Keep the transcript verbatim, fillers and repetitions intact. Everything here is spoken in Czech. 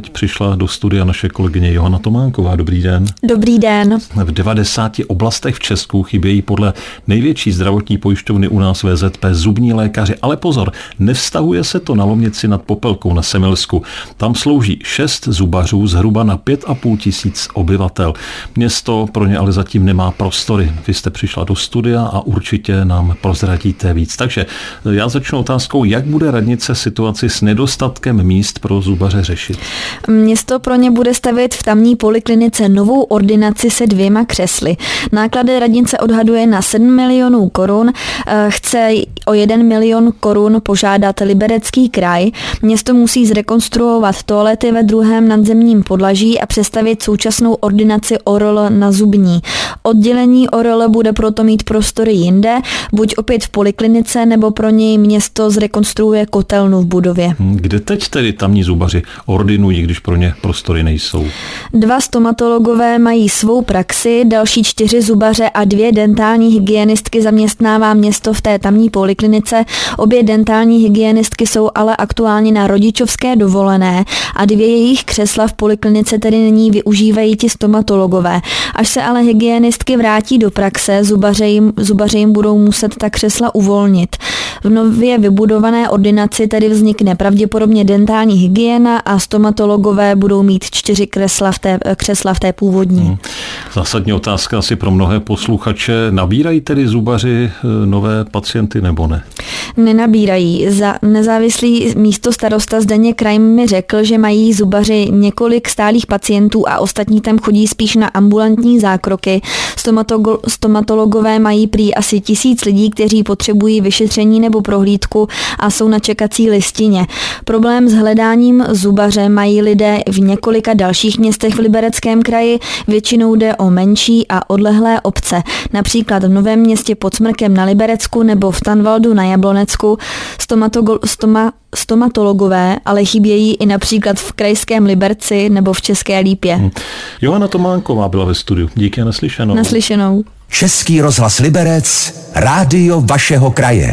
teď přišla do studia naše kolegyně Johana Tománková. Dobrý den. Dobrý den. V devadesáti oblastech v Česku chybějí podle největší zdravotní pojišťovny u nás V Z P zubní lékaři. Ale pozor, nevztahuje se to na Lomnici nad Popelkou na Semilsku. Tam slouží šest zubařů zhruba na pět a půl tisíc obyvatel. Město pro ně ale zatím nemá prostory. Vy jste přišla do studia a určitě nám prozradíte víc. Takže já začnu otázkou, jak bude radnice situaci s nedostatkem míst pro zubaře řešit? Město pro ně bude stavět v tamní poliklinice novou ordinaci se dvěma křesly. Náklady radnice odhaduje na sedm milionů korun. Chce o jeden milion korun požádat Liberecký kraj. Město musí zrekonstruovat toalety ve druhém nadzemním podlaží a přestavět současnou ordinaci O R L na zubní. Oddělení O R L bude proto mít prostory jinde, buď opět v poliklinice, nebo pro něj město zrekonstruuje kotelnu v budově. Kde teď tedy tamní zubaři ordinují, když pro ně prostory nejsou? Dva stomatologové mají svou praxi, další čtyři zubaře a dvě dentální hygienistky zaměstnává město v té tamní poliklinice. Obě dentální hygienistky jsou ale aktuálně na rodičovské dovolené a dvě jejich křesla v poliklinice tedy nyní využívají ti stomatologové. Až se ale hygienistky vrátí do praxe, zubaře jim, zubaře jim budou muset ta křesla uvolnit. V nově vybudované ordinaci tedy vznikne pravděpodobně dentální hygiena a stomatologové budou mít čtyři křesla v té, křesla v té původní. Hmm. Zásadní otázka asi pro mnohé posluchače. Nabírají tedy zubaři nové pacienty nebo ne? Nenabírají. Za nezávislý místostarosta Zdeněk Kraj mi řekl, že mají zubaři několik stálých pacientů a ostatní tam chodí spíš na ambulantní zákroky. Stomatolo- stomatologové mají prý asi tisíc lidí, kteří potřebují vyšetření nebo prohlídku a jsou na čekací listině. Problém s hledáním zubaře mají lidé v několika dalších městech v Libereckém kraji. Většinou jde o menší a odlehlé obce, například v Novém Městě pod Smrkem na Liberecku nebo v Tanvaldu na Jablonecku. Stomatogol, stoma, stomatologové ale chybějí i například v krajském Liberci nebo v České Lípě. Hmm. Johana Tománková byla ve studiu. Díky a naslyšenou. Naslyšenou. Český rozhlas Liberec, rádio vašeho kraje.